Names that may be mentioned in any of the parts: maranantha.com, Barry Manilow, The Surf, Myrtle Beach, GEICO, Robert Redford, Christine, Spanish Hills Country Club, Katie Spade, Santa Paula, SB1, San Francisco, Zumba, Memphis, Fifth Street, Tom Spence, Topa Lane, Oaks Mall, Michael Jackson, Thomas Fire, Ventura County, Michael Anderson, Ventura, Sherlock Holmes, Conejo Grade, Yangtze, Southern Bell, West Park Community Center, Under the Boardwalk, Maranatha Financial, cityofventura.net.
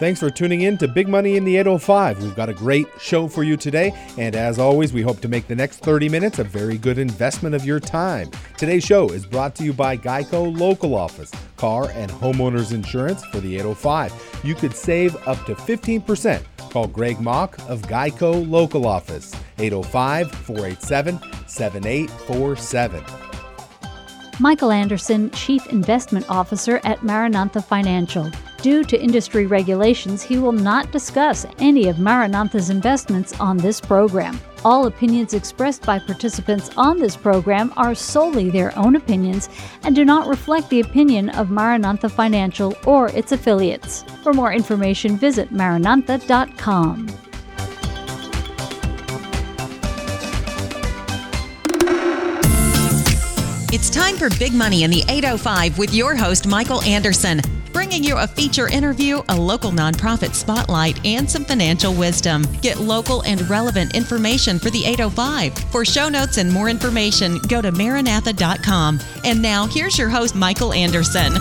Thanks for tuning in to Big Money in the 805. We've got a great show for you today, and as always, we hope to make the next 30 minutes a very good investment of your time. Today's show is brought to you by GEICO Local Office, Car and Homeowners Insurance for the 805. You could save up to 15%. Call Greg Mock of GEICO Local Office, 805-487-7847. Michael Anderson, Chief Investment Officer at Maranatha Financial. Due to industry regulations, he will not discuss any of Maranatha's investments on this program. All opinions expressed by participants on this program are solely their own opinions and do not reflect the opinion of Maranatha Financial or its affiliates. For more information, visit maranantha.com. It's time for Big Money in the 805 with your host, Michael Anderson, bringing you a feature interview, a local nonprofit spotlight, and some financial wisdom. Get local and relevant information for the 805. For show notes and more information, go to maranatha.com. And now, here's your host, Michael Anderson.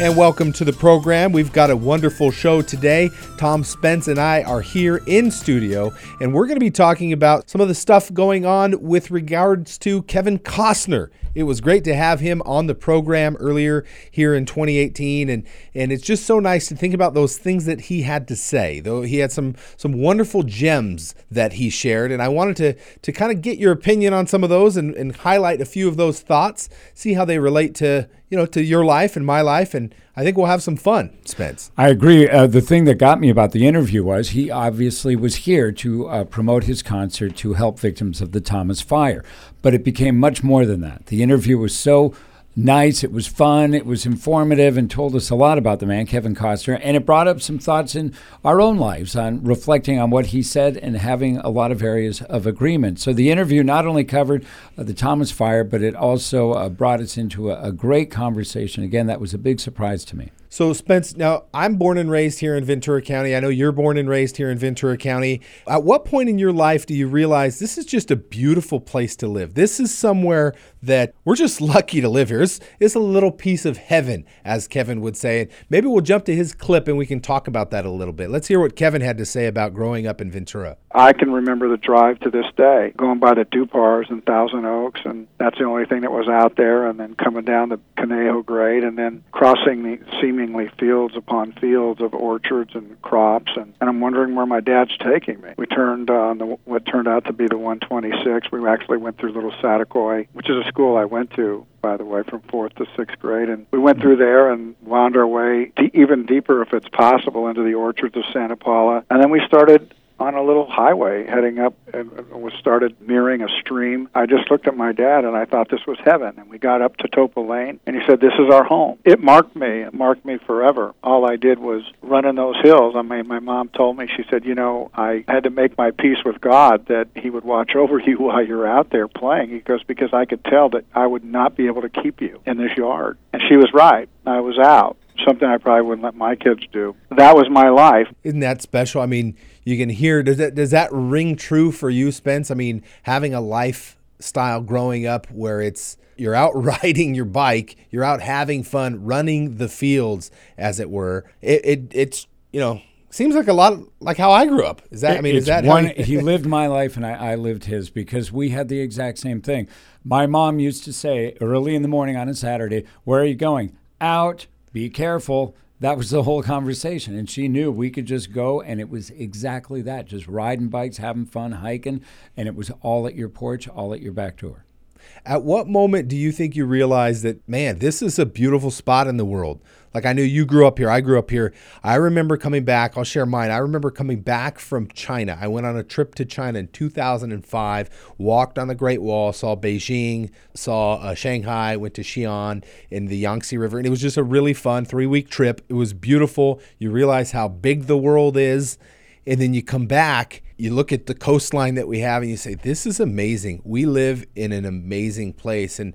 And welcome to the program. We've got a wonderful show today. Tom Spence and I are here in studio, and we're going to be talking about some of the stuff going on with regards to Kevin Costner. It was great to have him on the program earlier here in 2018, and it's just so nice to think about those things that he had to say, though he had some wonderful gems that he shared, and I wanted to kind of get your opinion on some of those and highlight a few of those thoughts, see how they relate to to your life and my life, and I think we'll have some fun, Spence. I agree. The thing that got me about the interview was he obviously was here to promote his concert to help victims of the Thomas Fire, but it became much more than that. The interview was so nice, it was fun, it was informative, and told us a lot about the man, Kevin Costner, and it brought up some thoughts in our own lives on reflecting on what he said and having a lot of areas of agreement. So the interview not only covered the Thomas Fire, but it also brought us into a great conversation. Again, that was a big surprise to me. So, Spence, now I'm born and raised here in Ventura County. I know you're born and raised here in Ventura County. At what point in your life do you realize this is just a beautiful place to live? This is somewhere that we're just lucky to live here. It's a little piece of heaven, as Kevin would say. And maybe we'll jump to his clip and we can talk about that a little bit. Let's hear what Kevin had to say about growing up in Ventura. I can remember the drive to this day, going by the Dupars and Thousand Oaks, and that's the only thing that was out there, and then coming down the Conejo Grade, and then crossing the seemingly fields upon fields of orchards and crops, and I'm wondering where my dad's taking me. We turned on what turned out to be the 126. We actually went through Little Satakoy, which is a school I went to, by the way, from 4th to 6th grade. And we went through there and wound our way even deeper, if it's possible, into the orchards of Santa Paula. And then we started on a little highway heading up, and we started nearing a stream. I just looked at my dad, and I thought this was heaven. And we got up to Topa Lane, and he said, this is our home. It marked me. It marked me forever. All I did was run in those hills. I mean, my mom told me, she said, I had to make my peace with God that he would watch over you while you're out there playing. He goes, because I could tell that I would not be able to keep you in this yard. And she was right. I was out. Something I probably wouldn't let my kids do. That was my life. Isn't that special? I mean, you can hear, does that ring true for you, Spence? I mean, having a lifestyle growing up where it's, you're out riding your bike, you're out having fun, running the fields, as it were. It's seems like a lot like how I grew up. Is that, he lived my life and I lived his, because we had the exact same thing. My mom used to say early in the morning on a Saturday, where are you going? Out. Be careful. That was the whole conversation. And she knew we could just go, and it was exactly that, just riding bikes, having fun, hiking, and it was all at your porch, all at your back door. At what moment do you think you realize that, man, this is a beautiful spot in the world? Like, I knew you grew up here. I grew up here. I remember coming back. I'll share mine. I remember coming back from China. I went on a trip to China in 2005, walked on the Great Wall, saw Beijing, saw Shanghai, went to Xi'an in the Yangtze River. And it was just a really fun 3-week trip. It was beautiful. You realize how big the world is. And then you come back, you look at the coastline that we have, and you say, this is amazing. We live in an amazing place. And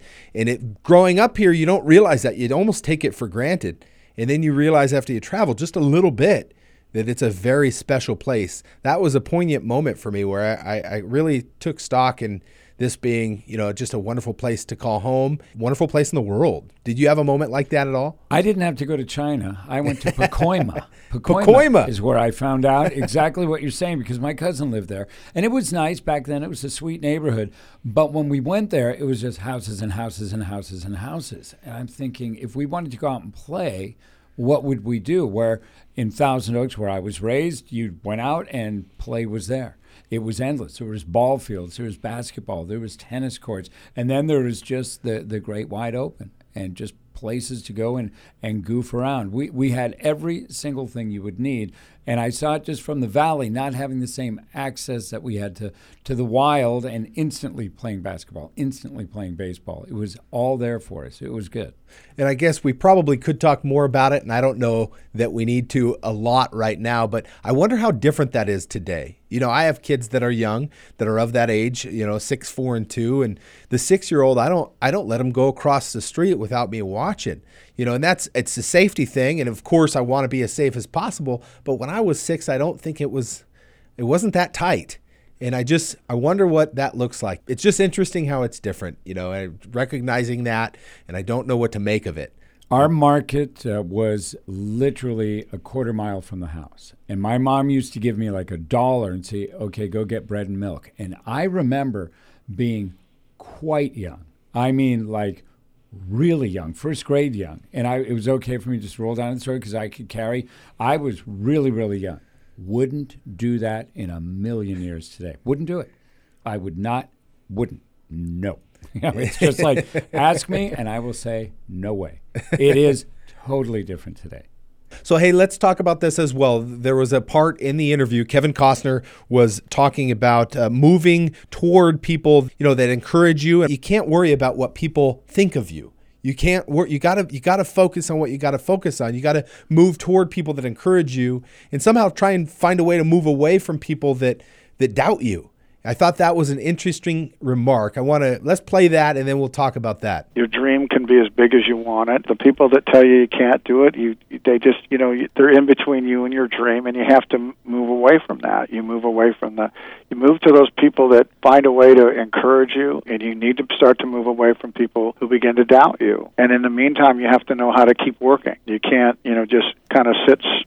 growing up here, you don't realize that. You'd almost take it for granted. And then you realize after you travel just a little bit that it's a very special place. That was a poignant moment for me where I really took stock in this being, you know, just a wonderful place to call home, wonderful place in the world. Did you have a moment like that at all? I didn't have to go to China. I went to Pacoima. Pacoima is where I found out exactly what you're saying, because my cousin lived there. And it was nice back then. It was a sweet neighborhood. But when we went there, it was just houses and houses and houses and houses. And I'm thinking, if we wanted to go out and play, what would we do? Where in Thousand Oaks, where I was raised, you went out and play was there. It was endless. There was ball fields, there was basketball, there was tennis courts, and then there was just the great wide open and just places to go and goof around. We had every single thing you would need, and I saw it just from the valley, not having the same access that we had to the wild, and instantly playing basketball, instantly playing baseball. It was all there for us. It was good. And I guess we probably could talk more about it, and I don't know that we need to a lot right now, but I wonder how different that is today. You know, I have kids that are young, that are of that age, you know, 6, 4, and 2, and the 6-year-old, I don't let them go across the street without me watching. You know, and it's a safety thing, and of course I want to be as safe as possible, but when I was 6, I don't think it wasn't that tight. And I wonder what that looks like. It's just interesting how it's different, you know, and recognizing that, and I don't know what to make of it. Our market was literally a quarter mile from the house. And my mom used to give me like $1 and say, okay, go get bread and milk. And I remember being quite young. I mean, like really young, first grade young. And it was okay for me to just roll down the store because I could carry. I was really, really young. Wouldn't do that in a million years today. Wouldn't do it. I would not, wouldn't, no. You know, it's just like, ask me and I will say, no way. It is totally different today. So, hey, let's talk about this as well. There was a part in the interview, Kevin Costner was talking about moving toward people, you know, that encourage you. And you can't worry about what people think of you. You can't work. You gotta focus on what you gotta focus on. You gotta move toward people that encourage you, and somehow try and find a way to move away from people that doubt you. I thought that was an interesting remark. Let's play that, and then we'll talk about that. Your dream can be as big as you want it. The people that tell you you can't do it, they just, you know, they're in between you and your dream, and you have to move away from that. You move to those people that find a way to encourage you, and you need to start to move away from people who begin to doubt you. And in the meantime, you have to know how to keep working. You can't, you know, just kind of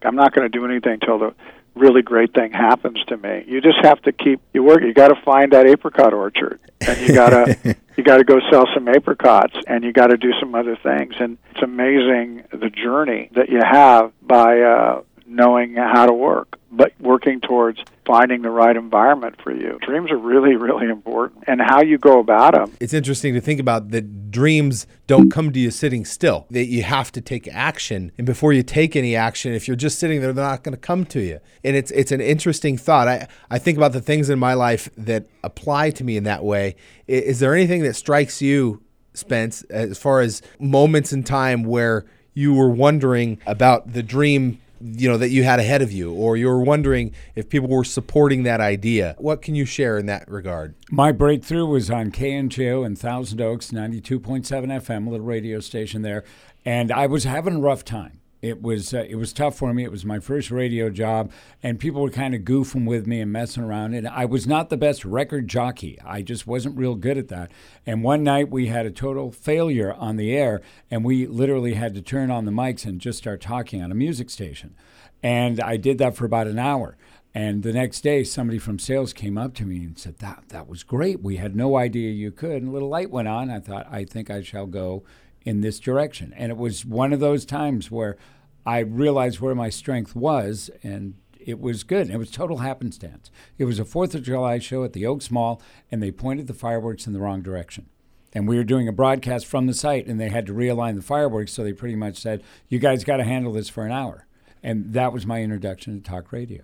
I'm not going to do anything till the really great thing happens to me. You just have to keep you work. You got to find that apricot orchard, and you got to go sell some apricots, and you got to do some other things. And it's amazing the journey that you have by knowing how to work, but working towards finding the right environment for you. Dreams are really, really important, and how you go about them. It's interesting to think about that dreams don't come to you sitting still, that you have to take action. And before you take any action, if you're just sitting there, they're not going to come to you. And it's an interesting thought. I think about the things in my life that apply to me in that way. Is there anything that strikes you, Spence, as far as moments in time where you were wondering about the dream, you know, that you had ahead of you, or you were wondering if people were supporting that idea? What can you share in that regard? My breakthrough was on KNCU in Thousand Oaks, 92.7 FM, a little radio station there, and I was having a rough time. It was tough for me. It was my first radio job, and people were kind of goofing with me and messing around, and I was not the best record jockey. I just wasn't real good at that. And one night we had a total failure on the air, and we literally had to turn on the mics and just start talking on a music station. And I did that for about an hour. And the next day, somebody from sales came up to me and said, that was great. We had no idea you could. And a little light went on. I thought, I think I shall go in this direction. And it was one of those times where I realized where my strength was, and it was good. It was total happenstance. It was a 4th of July show at the Oaks Mall, and they pointed the fireworks in the wrong direction. And we were doing a broadcast from the site, and they had to realign the fireworks, so they pretty much said, you guys got to handle this for an hour. And that was my introduction to talk radio.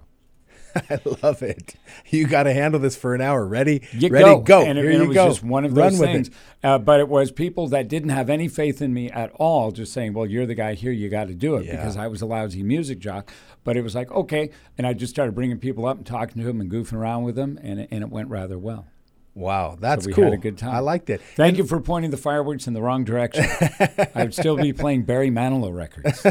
I love it. You got to handle this for an hour. Ready, go. And here you go. It was just one of those things. But it was people that didn't have any faith in me at all just saying, well, you're the guy here. You got to do it, because I was a lousy music jock. But it was like, okay. And I just started bringing people up and talking to them and goofing around with them. And it went rather well. Wow, that's cool. We had a good time. I liked it. Thank you for pointing the fireworks in the wrong direction. I would still be playing Barry Manilow records.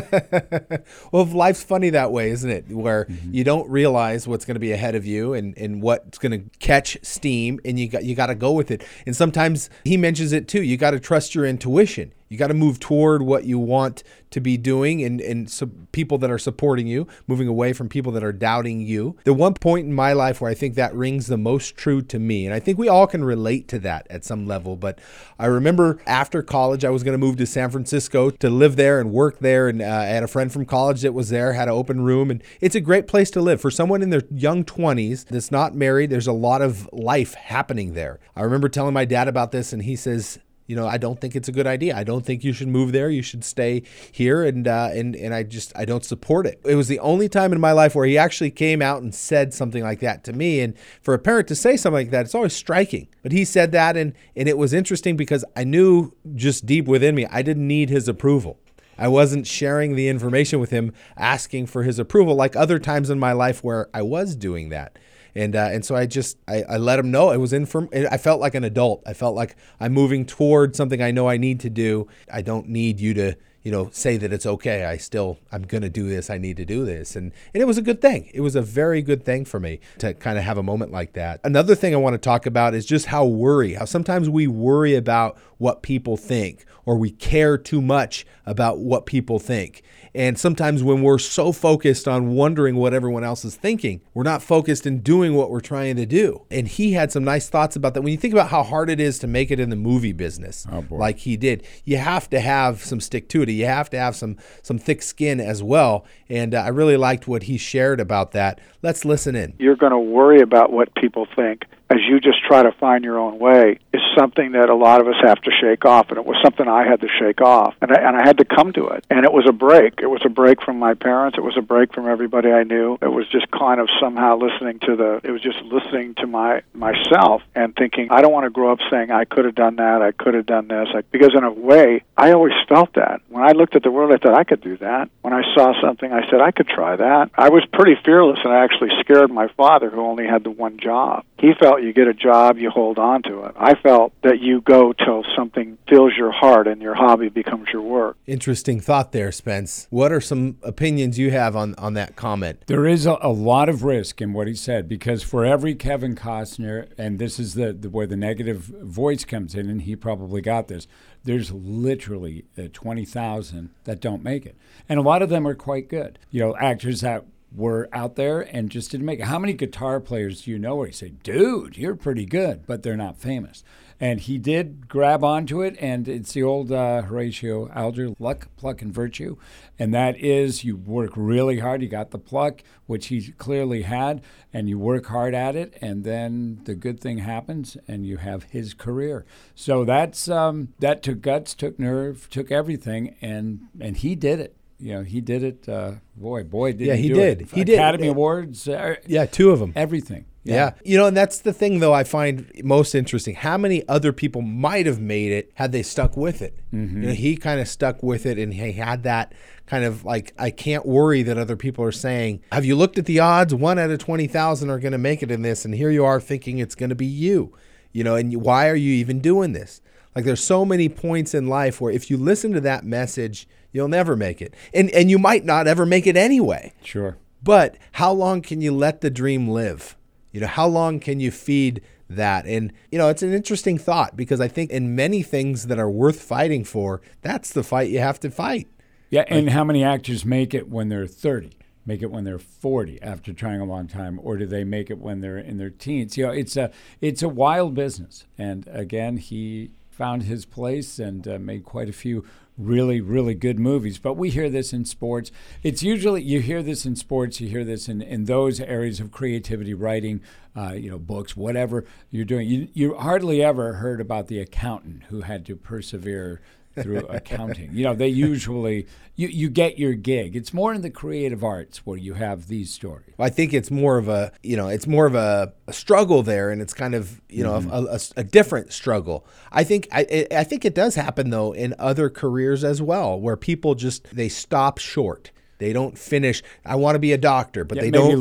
Well, life's funny that way, isn't it? Where you don't realize what's going to be ahead of you and what's going to catch steam, and you got to go with it. And sometimes he mentions it too. You got to trust your intuition. You got to move toward what you want to be doing and people that are supporting you, moving away from people that are doubting you. The one point in my life where I think that rings the most true to me, and I think we all can relate to that at some level, but I remember after college, I was going to move to San Francisco to live there and work there, and I had a friend from college that was there, had an open room, and it's a great place to live. For someone in their young 20s that's not married, there's a lot of life happening there. I remember telling my dad about this, and he says, you know, I don't think it's a good idea. I don't think you should move there. You should stay here. And I don't support it. It was the only time in my life where he actually came out and said something like that to me. And for a parent to say something like that, it's always striking. But he said that, and it was interesting because I knew just deep within me, I didn't need his approval. I wasn't sharing the information with him, asking for his approval like other times in my life where I was doing that. And so I let him know it was I felt like an adult. I felt like I'm moving toward something I know I need to do. I don't need you to, say that it's okay. I'm going to do this. I need to do this. And it was a good thing. It was a very good thing for me to kind of have a moment like that. Another thing I want to talk about is just how sometimes we worry about what people think, or we care too much about what people think. And sometimes when we're so focused on wondering what everyone else is thinking, we're not focused in doing what we're trying to do. And he had some nice thoughts about that. When you think about how hard it is to make it in the movie business, like he did, you have to have some stick-to-ity. You have to have some thick skin as well. And I really liked what he shared about that. Let's listen in. You're going to worry about what people think as you just try to find your own way is something that a lot of us have to shake off, and it was something I had to shake off, and I had to come to it, and it was a break. It was a break from my parents. It was a break from everybody I knew. It was just kind of somehow listening to myself and thinking, I don't want to grow up saying I could have done that, I could have done this, because in a way, I always felt that. When I looked at the world, I thought I could do that. When I saw something, I said I could try that. I was pretty fearless, and I actually scared my father, who only had the one job. He felt you get a job, you hold on to it. I felt that you go till something fills your heart and your hobby becomes your work. Interesting thought there, Spence. What are some opinions you have on that comment? There is a lot of risk in what he said, because for every Kevin Costner, and this is where the negative voice comes in, and he probably got this, there's literally 20,000 that don't make it. And a lot of them are quite good. Actors that were out there and just didn't make it. How many guitar players do you know where you say, dude, you're pretty good, but they're not famous? And he did grab onto it, and it's the old Horatio Alger, luck, pluck, and virtue. And that is, you work really hard. You got the pluck, which he clearly had, and you work hard at it, and then the good thing happens, and you have his career. So that's that took guts, took nerve, took everything, and he did it. He did it. Boy, did he do it. Yeah, he did. He did. Academy Awards. Yeah, two of them. Everything. Yeah. And that's the thing, though, I find most interesting. How many other people might have made it had they stuck with it? Mm-hmm. He kind of stuck with it, and he had that kind of like, I can't worry that other people are saying, have you looked at the odds? 1 out of 20,000 are going to make it in this, and here you are thinking it's going to be you. And why are you even doing this? Like, there's so many points in life where if you listen to that message, you'll never make it. And you might not ever make it anyway. Sure. But how long can you let the dream live? How long can you feed that? And, it's an interesting thought, because I think in many things that are worth fighting for, that's the fight you have to fight. Yeah. And how many actors make it when they're 30? Make it when they're 40 after trying a long time, or do they make it when they're in their teens? It's a wild business. And again, he found his place and made quite a few really, really good movies. But we hear this in sports. It's usually, you hear this in sports, you hear this in those areas of creativity, writing, books, whatever you're doing. You hardly ever heard about the accountant who had to persevere through accounting. They usually, you get your gig. It's more in the creative arts where you have these stories. I think it's more of a, a struggle there, and it's kind of, a different struggle. I think it does happen, though, in other careers as well, where people just, they stop short. They don't finish. I want to be a doctor, but they don't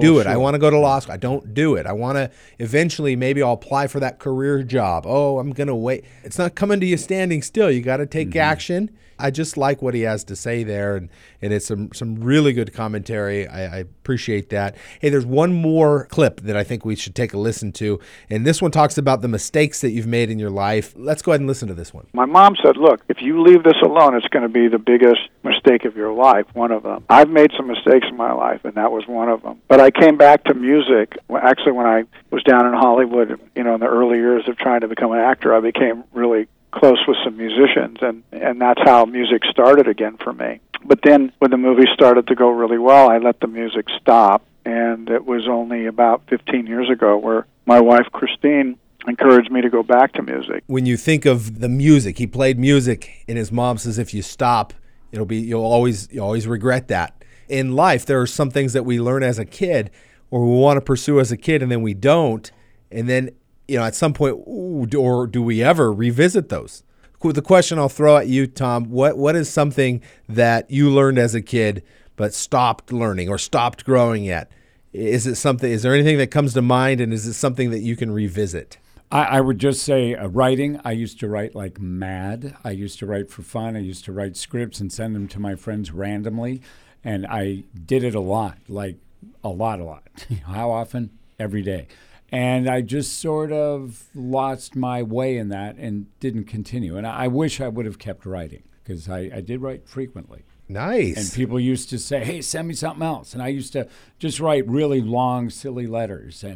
do it. Sure. I want to go to law school. I don't do it. I want to eventually, maybe I'll apply for that career job. Oh, I'm going to wait. It's not coming to you standing still. You got to take action. I just like what he has to say there, and it's some really good commentary. I appreciate that. Hey, there's one more clip that I think we should take a listen to, and this one talks about the mistakes that you've made in your life. Let's go ahead and listen to this one. My mom said, look, if you leave this alone, it's going to be the biggest mistake of your life, one of them. I've made some mistakes in my life, and that was one of them. But I came back to music. Actually, when I was down in Hollywood, you know, in the early years of trying to become an actor, I became really close with some musicians, and that's how music started again for me. But then when the movie started to go really well, I let the music stop, and it was only about 15 years ago where my wife, Christine, encouraged me to go back to music. When you think of the music, he played music, and his mom says if you stop, you'll always regret that. In life, there are some things that we learn as a kid or we want to pursue as a kid, and then we don't, and then at some point, or do we ever revisit those? The question I'll throw at you, Tom, what is something that you learned as a kid but stopped learning or stopped growing at? Is there anything that comes to mind, and is it something that you can revisit? I would just say writing. I used to write like mad. I used to write for fun. I used to write scripts and send them to my friends randomly, and I did it a lot, like a lot. How often? Every day. And I just sort of lost my way in that and didn't continue. And I wish I would have kept writing, because I did write frequently. Nice. And people used to say, hey, send me something else. And I used to just write really long, silly letters. I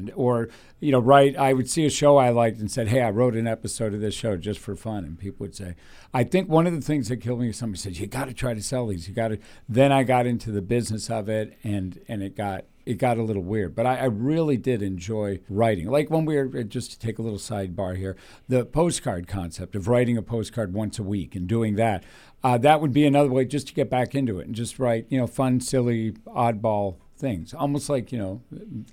would see a show I liked and said, hey, I wrote an episode of this show just for fun. And people would say, I think one of the things that killed me is somebody said, you got to try to sell these. You got to. Then I got into the business of it, and it got a little weird, but I really did enjoy writing. Like when we were, just to take a little sidebar here, the postcard concept of writing a postcard once a week and doing that, that would be another way just to get back into it and just write, fun, silly, oddball things, almost like,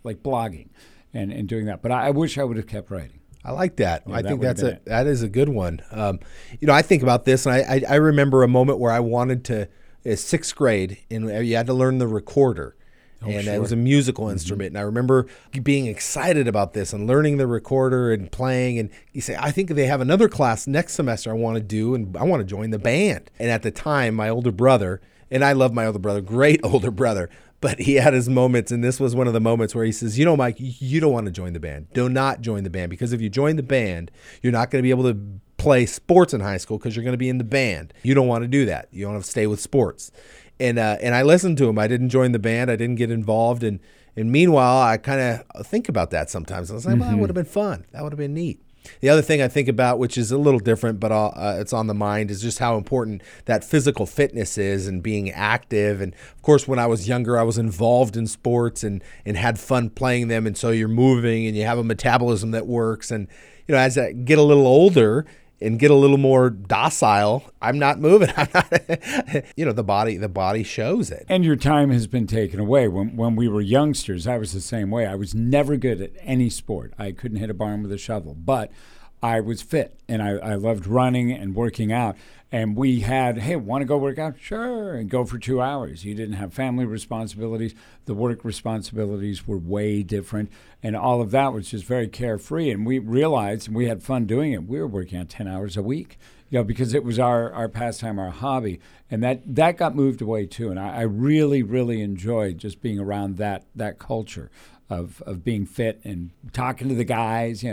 like blogging and doing that. But I wish I would have kept writing. I like that. Yeah, I think that is a good one. I think about this, and I remember a moment where I wanted to, sixth grade, and you had to learn the recorder. It was a musical instrument. And I remember being excited about this and learning the recorder and playing. And you say, I think they have another class next semester I want to do, and I want to join the band. And at the time, my older brother, and I love my older brother, great older brother, but he had his moments. And this was one of the moments where he says, Mike, you don't want to join the band. Do not join the band, because if you join the band, you're not going to be able to play sports in high school because you're going to be in the band. You don't want to do that. You don't want to stay with sports. And I listened to him. I didn't join the band. I didn't get involved. And meanwhile, I kind of think about that sometimes. I was like, well, that would have been fun. That would have been neat. The other thing I think about, which is a little different, but it's on the mind, is just how important that physical fitness is and being active. And, of course, when I was younger, I was involved in sports and had fun playing them. And so you're moving and you have a metabolism that works. And, as I get a little older and get a little more docile, I'm not moving. I'm not, the body shows it. And your time has been taken away. When we were youngsters, I was the same way. I was never good at any sport. I couldn't hit a barn with a shovel, but I was fit, and I loved running and working out. And we had, hey, want to go work out? Sure, and go for 2 hours. You didn't have family responsibilities. The work responsibilities were way different. And all of that was just very carefree. And we realized, and we had fun doing it, we were working out 10 hours a week, because it was our pastime, our hobby. And that got moved away, too. And I really, really enjoyed just being around that culture of being fit and talking to the guys,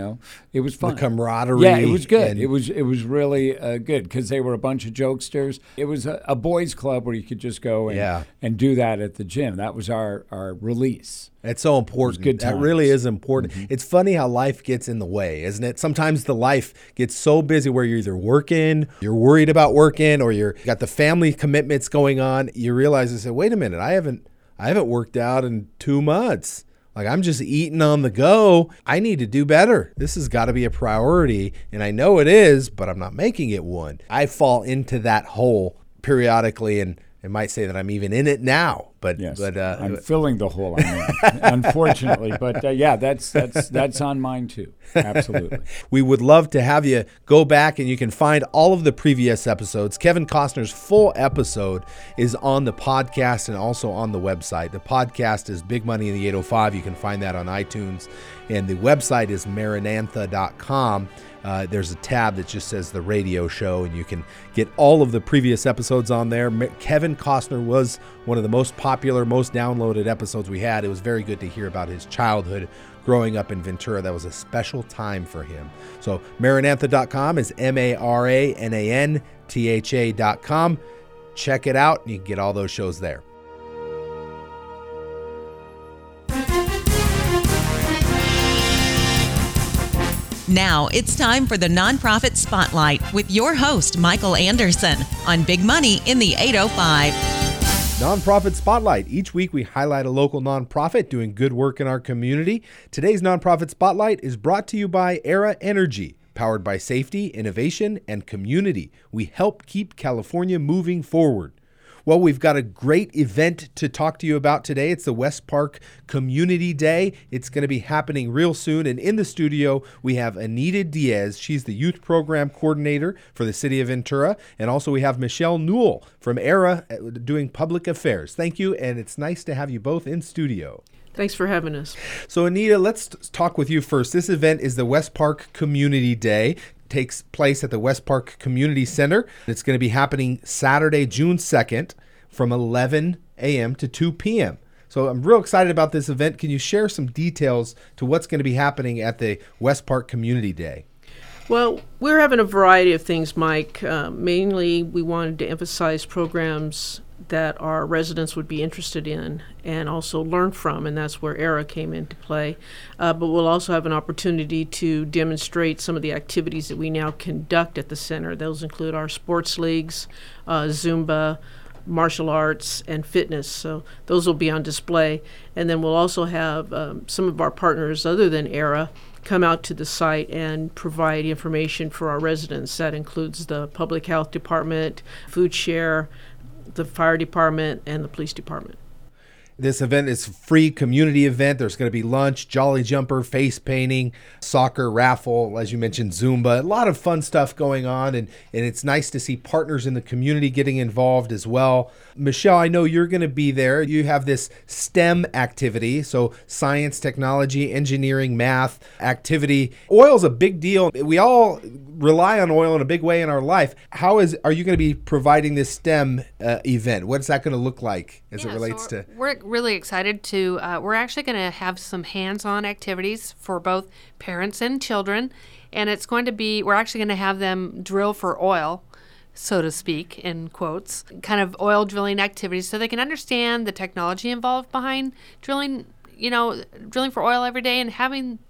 it was fun. The camaraderie. Yeah, it was good. It was really good, because they were a bunch of jokesters. It was a boys' club where you could just go and do that at the gym. That was our release. That's so important. Good times. That really is important. Mm-hmm. It's funny how life gets in the way, isn't it? Sometimes the life gets so busy where you're either working, you're worried about working, or you've got the family commitments going on. You realize and say, wait a minute, I haven't worked out in 2 months. Like, I'm just eating on the go. I need to do better. This has got to be a priority, and I know it is, but I'm not making it one. I fall into that hole periodically, and It might say that I'm even in it now, but yes, but I'm filling the hole I'm in, unfortunately. But yeah, that's on mine too. Absolutely. We would love to have you go back, and you can find all of the previous episodes. Kevin Costner's full episode is on the podcast and also on the website. The podcast is Big Money in the 805. You can find that on iTunes, and the website is maranantha.com. There's a tab that just says the radio show, and you can get all of the previous episodes on there. Kevin Costner was one of the most popular, most downloaded episodes we had. It was very good to hear about his childhood growing up in Ventura. That was a special time for him. So maranantha.com is maranantha.com. Check it out, and you can get all those shows there. Now it's time for the Nonprofit Spotlight with your host, Michael Anderson, on Big Money in the 805. Nonprofit Spotlight. Each week we highlight a local nonprofit doing good work in our community. Today's Nonprofit Spotlight is brought to you by Aera Energy. Powered by safety, innovation, and community, we help keep California moving forward. Well, we've got a great event to talk to you about today. It's the West Park Community Day. It's going to be happening real soon. And in the studio, we have Anita Diaz. She's the Youth Program Coordinator for the City of Ventura. And also we have Michelle Newell from Aera doing public affairs. Thank you, and it's nice to have you both in studio. Thanks for having us. So, Anita, let's talk with you first. This event is the West Park Community Day. Takes place at the West Park Community Center. It's going to be happening Saturday, June 2nd from 11 a.m. to 2 p.m. So I'm real excited about this event. Can you share some details to what's going to be happening at the West Park Community Day? Well, we're having a variety of things, Mike. Mainly, we wanted to emphasize programs that our residents would be interested in and also learn from, and that's where Aera came into play. But we'll also have an opportunity to demonstrate some of the activities that we now conduct at the center. Those include our sports leagues, Zumba, martial arts, and fitness. So those will be on display. And then we'll also have some of our partners other than Aera come out to the site and provide information for our residents. That includes the public health department, food share, the fire department, and the police department. This event is a free community event. There's going to be lunch, Jolly Jumper, face painting, soccer, raffle, as you mentioned, Zumba, a lot of fun stuff going on. And it's nice to see partners in the community getting involved as well. Michelle, I know you're going to be there. You have this STEM activity, so science, technology, engineering, math activity. Oil's a big deal. We all rely on oil in a big way in our life. Are you going to be providing this STEM event? What's that going to look like as it relates to... Really excited to we're actually going to have some hands-on activities for both parents and children, and it's going to be we're actually going to have them drill for oil, so to speak, in quotes, kind of oil drilling activities, so they can understand the technology involved behind drilling for oil every day. And having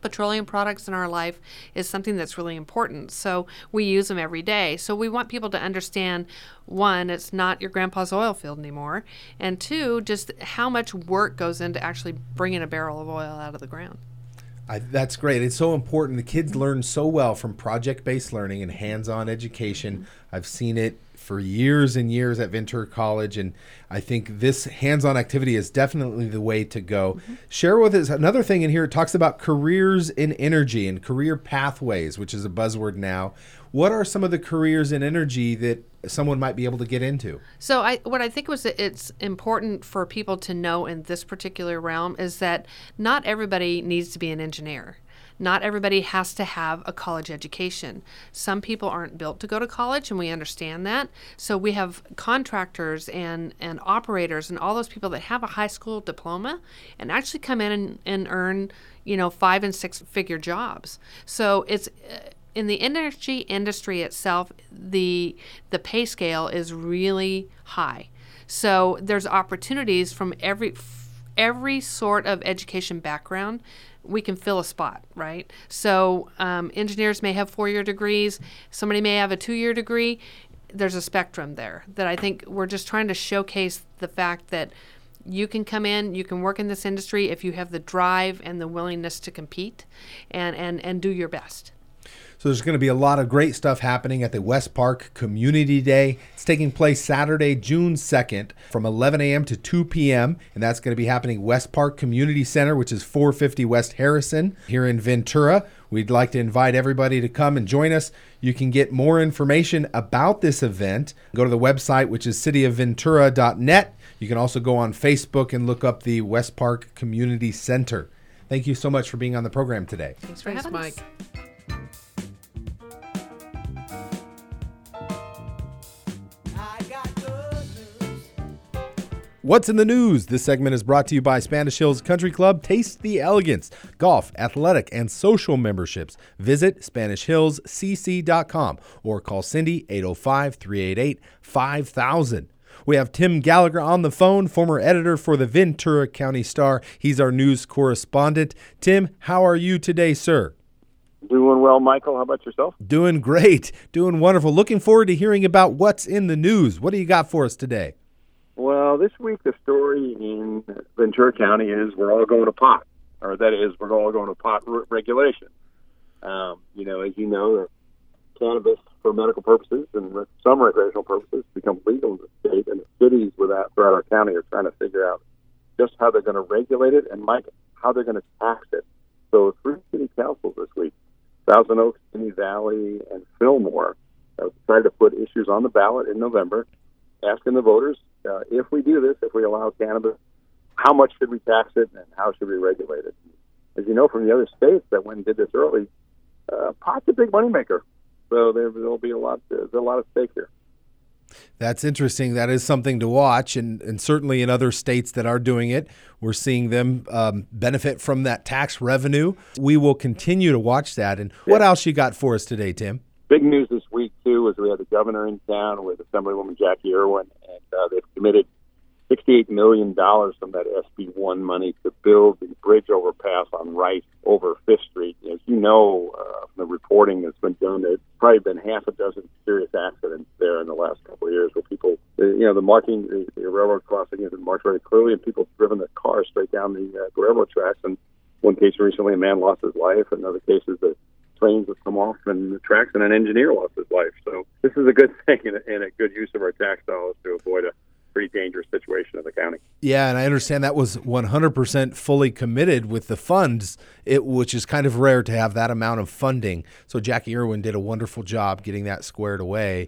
petroleum products in our life is something that's really important, so we use them every day. So we want people to understand, one, it's not your grandpa's oil field anymore, and two, just how much work goes into actually bringing a barrel of oil out of the ground. That's great. It's so important. The kids learn so well from project-based learning and hands-on education. I've seen it for years and years at Ventura College, and I think this hands-on activity is definitely the way to go. Mm-hmm. Share with us another thing in here. It talks about careers in energy and career pathways, which is a buzzword now. What are some of the careers in energy that someone might be able to get into? So what I think was that it's important for people to know in this particular realm is that not everybody needs to be an engineer. Not everybody has to have a college education. Some people aren't built to go to college, and we understand that. So we have contractors and operators and all those people that have a high school diploma and actually come in and earn, 5- and 6-figure jobs. So it's... in the energy industry itself, the pay scale is really high. So there's opportunities from every sort of education background. We can fill a spot, right? So engineers may have 4-year degrees. Somebody may have a 2-year degree. There's a spectrum there that I think we're just trying to showcase the fact that you can come in, you can work in this industry if you have the drive and the willingness to compete and do your best. So there's going to be a lot of great stuff happening at the West Park Community Day. It's taking place Saturday, June 2nd from 11 a.m. to 2 p.m. And that's going to be happening West Park Community Center, which is 450 West Harrison here in Ventura. We'd like to invite everybody to come and join us. You can get more information about this event. Go to the website, which is cityofventura.net. You can also go on Facebook and look up the West Park Community Center. Thank you so much for being on the program today. Thanks, Mike. What's in the news? This segment is brought to you by Spanish Hills Country Club. Taste the elegance. Golf, athletic, and social memberships. Visit SpanishHillsCC.com or call Cindy 805-388-5000. We have Tim Gallagher on the phone, former editor for the Ventura County Star. He's our news correspondent. Tim, how are you today, sir? Doing well, Michael. How about yourself? Doing great. Doing wonderful. Looking forward to hearing about what's in the news. What do you got for us today? Well, this week the story in Ventura County is we're all going to pot, or that is we're all going to pot regulation. As you know, cannabis for medical purposes and some recreational purposes become legal in the state, and the cities throughout our county are trying to figure out just how they're going to regulate it and, Mike, how they're going to tax it. So 3 city councils this week, Thousand Oaks, Simi Valley, and Fillmore, tried to put issues on the ballot in November, asking the voters, if we do this, if we allow cannabis, how much should we tax it and how should we regulate it? As you know from the other states that went and did this early, pot's a big moneymaker. So there's a lot at stake here. That's interesting. That is something to watch. And certainly in other states that are doing it, we're seeing them benefit from that tax revenue. We will continue to watch that. And what else you got for us today, Tim? Big news this week, too, was we had the governor in town with Assemblywoman Jackie Irwin, and they've committed $68 million from that SB1 money to build the bridge overpass on Rice over Fifth Street. As you know, the reporting that's been done, there's probably been half a dozen serious accidents there in the last couple of years where people, the marking, the railroad crossing isn't marked very clearly, and people have driven their car straight down the railroad tracks. And one case recently, a man lost his life. In other cases, the trains have come off and the tracks, and an engineer lost his life. So this is a good thing and a good use of our tax dollars to avoid a pretty dangerous situation in the county. Yeah, and I understand that was 100% fully committed with the funds, which is kind of rare to have that amount of funding. So Jackie Irwin did a wonderful job getting that squared away.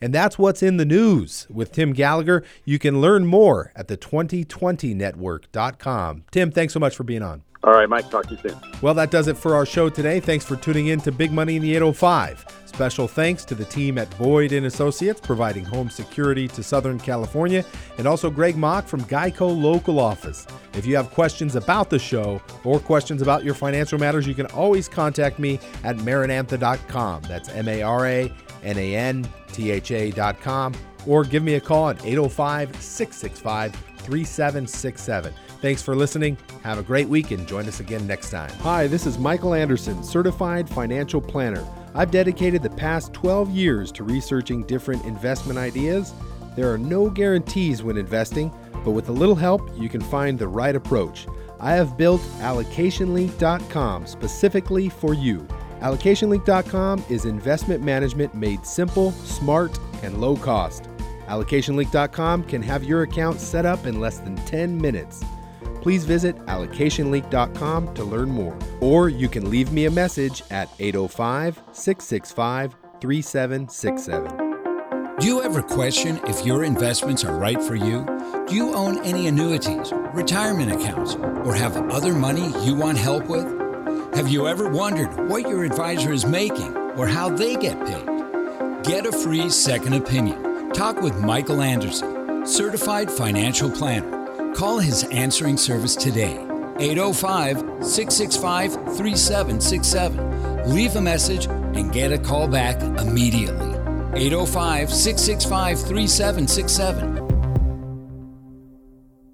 And that's what's in the news with Tim Gallagher. You can learn more at the 2020network.com. Tim, thanks so much for being on. All right, Mike, talk to you soon. Well, that does it for our show today. Thanks for tuning in to Big Money in the 805. Special thanks to the team at Boyd & Associates, providing home security to Southern California, and also Greg Mock from GEICO Local Office. If you have questions about the show or questions about your financial matters, you can always contact me at maranantha.com. That's Maranantha.com. Or give me a call at 805-665-3767. Thanks for listening. Have a great week and join us again next time. Hi, this is Michael Anderson, Certified Financial Planner. I've dedicated the past 12 years to researching different investment ideas. There are no guarantees when investing, but with a little help, you can find the right approach. I have built AllocationLink.com specifically for you. AllocationLink.com is investment management made simple, smart, and low cost. AllocationLink.com can have your account set up in less than 10 minutes. Please visit AllocationLink.com to learn more. Or you can leave me a message at 805-665-3767. Do you ever question if your investments are right for you? Do you own any annuities, retirement accounts, or have other money you want help with? Have you ever wondered what your advisor is making or how they get paid? Get a free second opinion. Talk with Michael Anderson, Certified Financial Planner. Call his answering service today, 805-665-3767. Leave a message and get a call back immediately, 805-665-3767.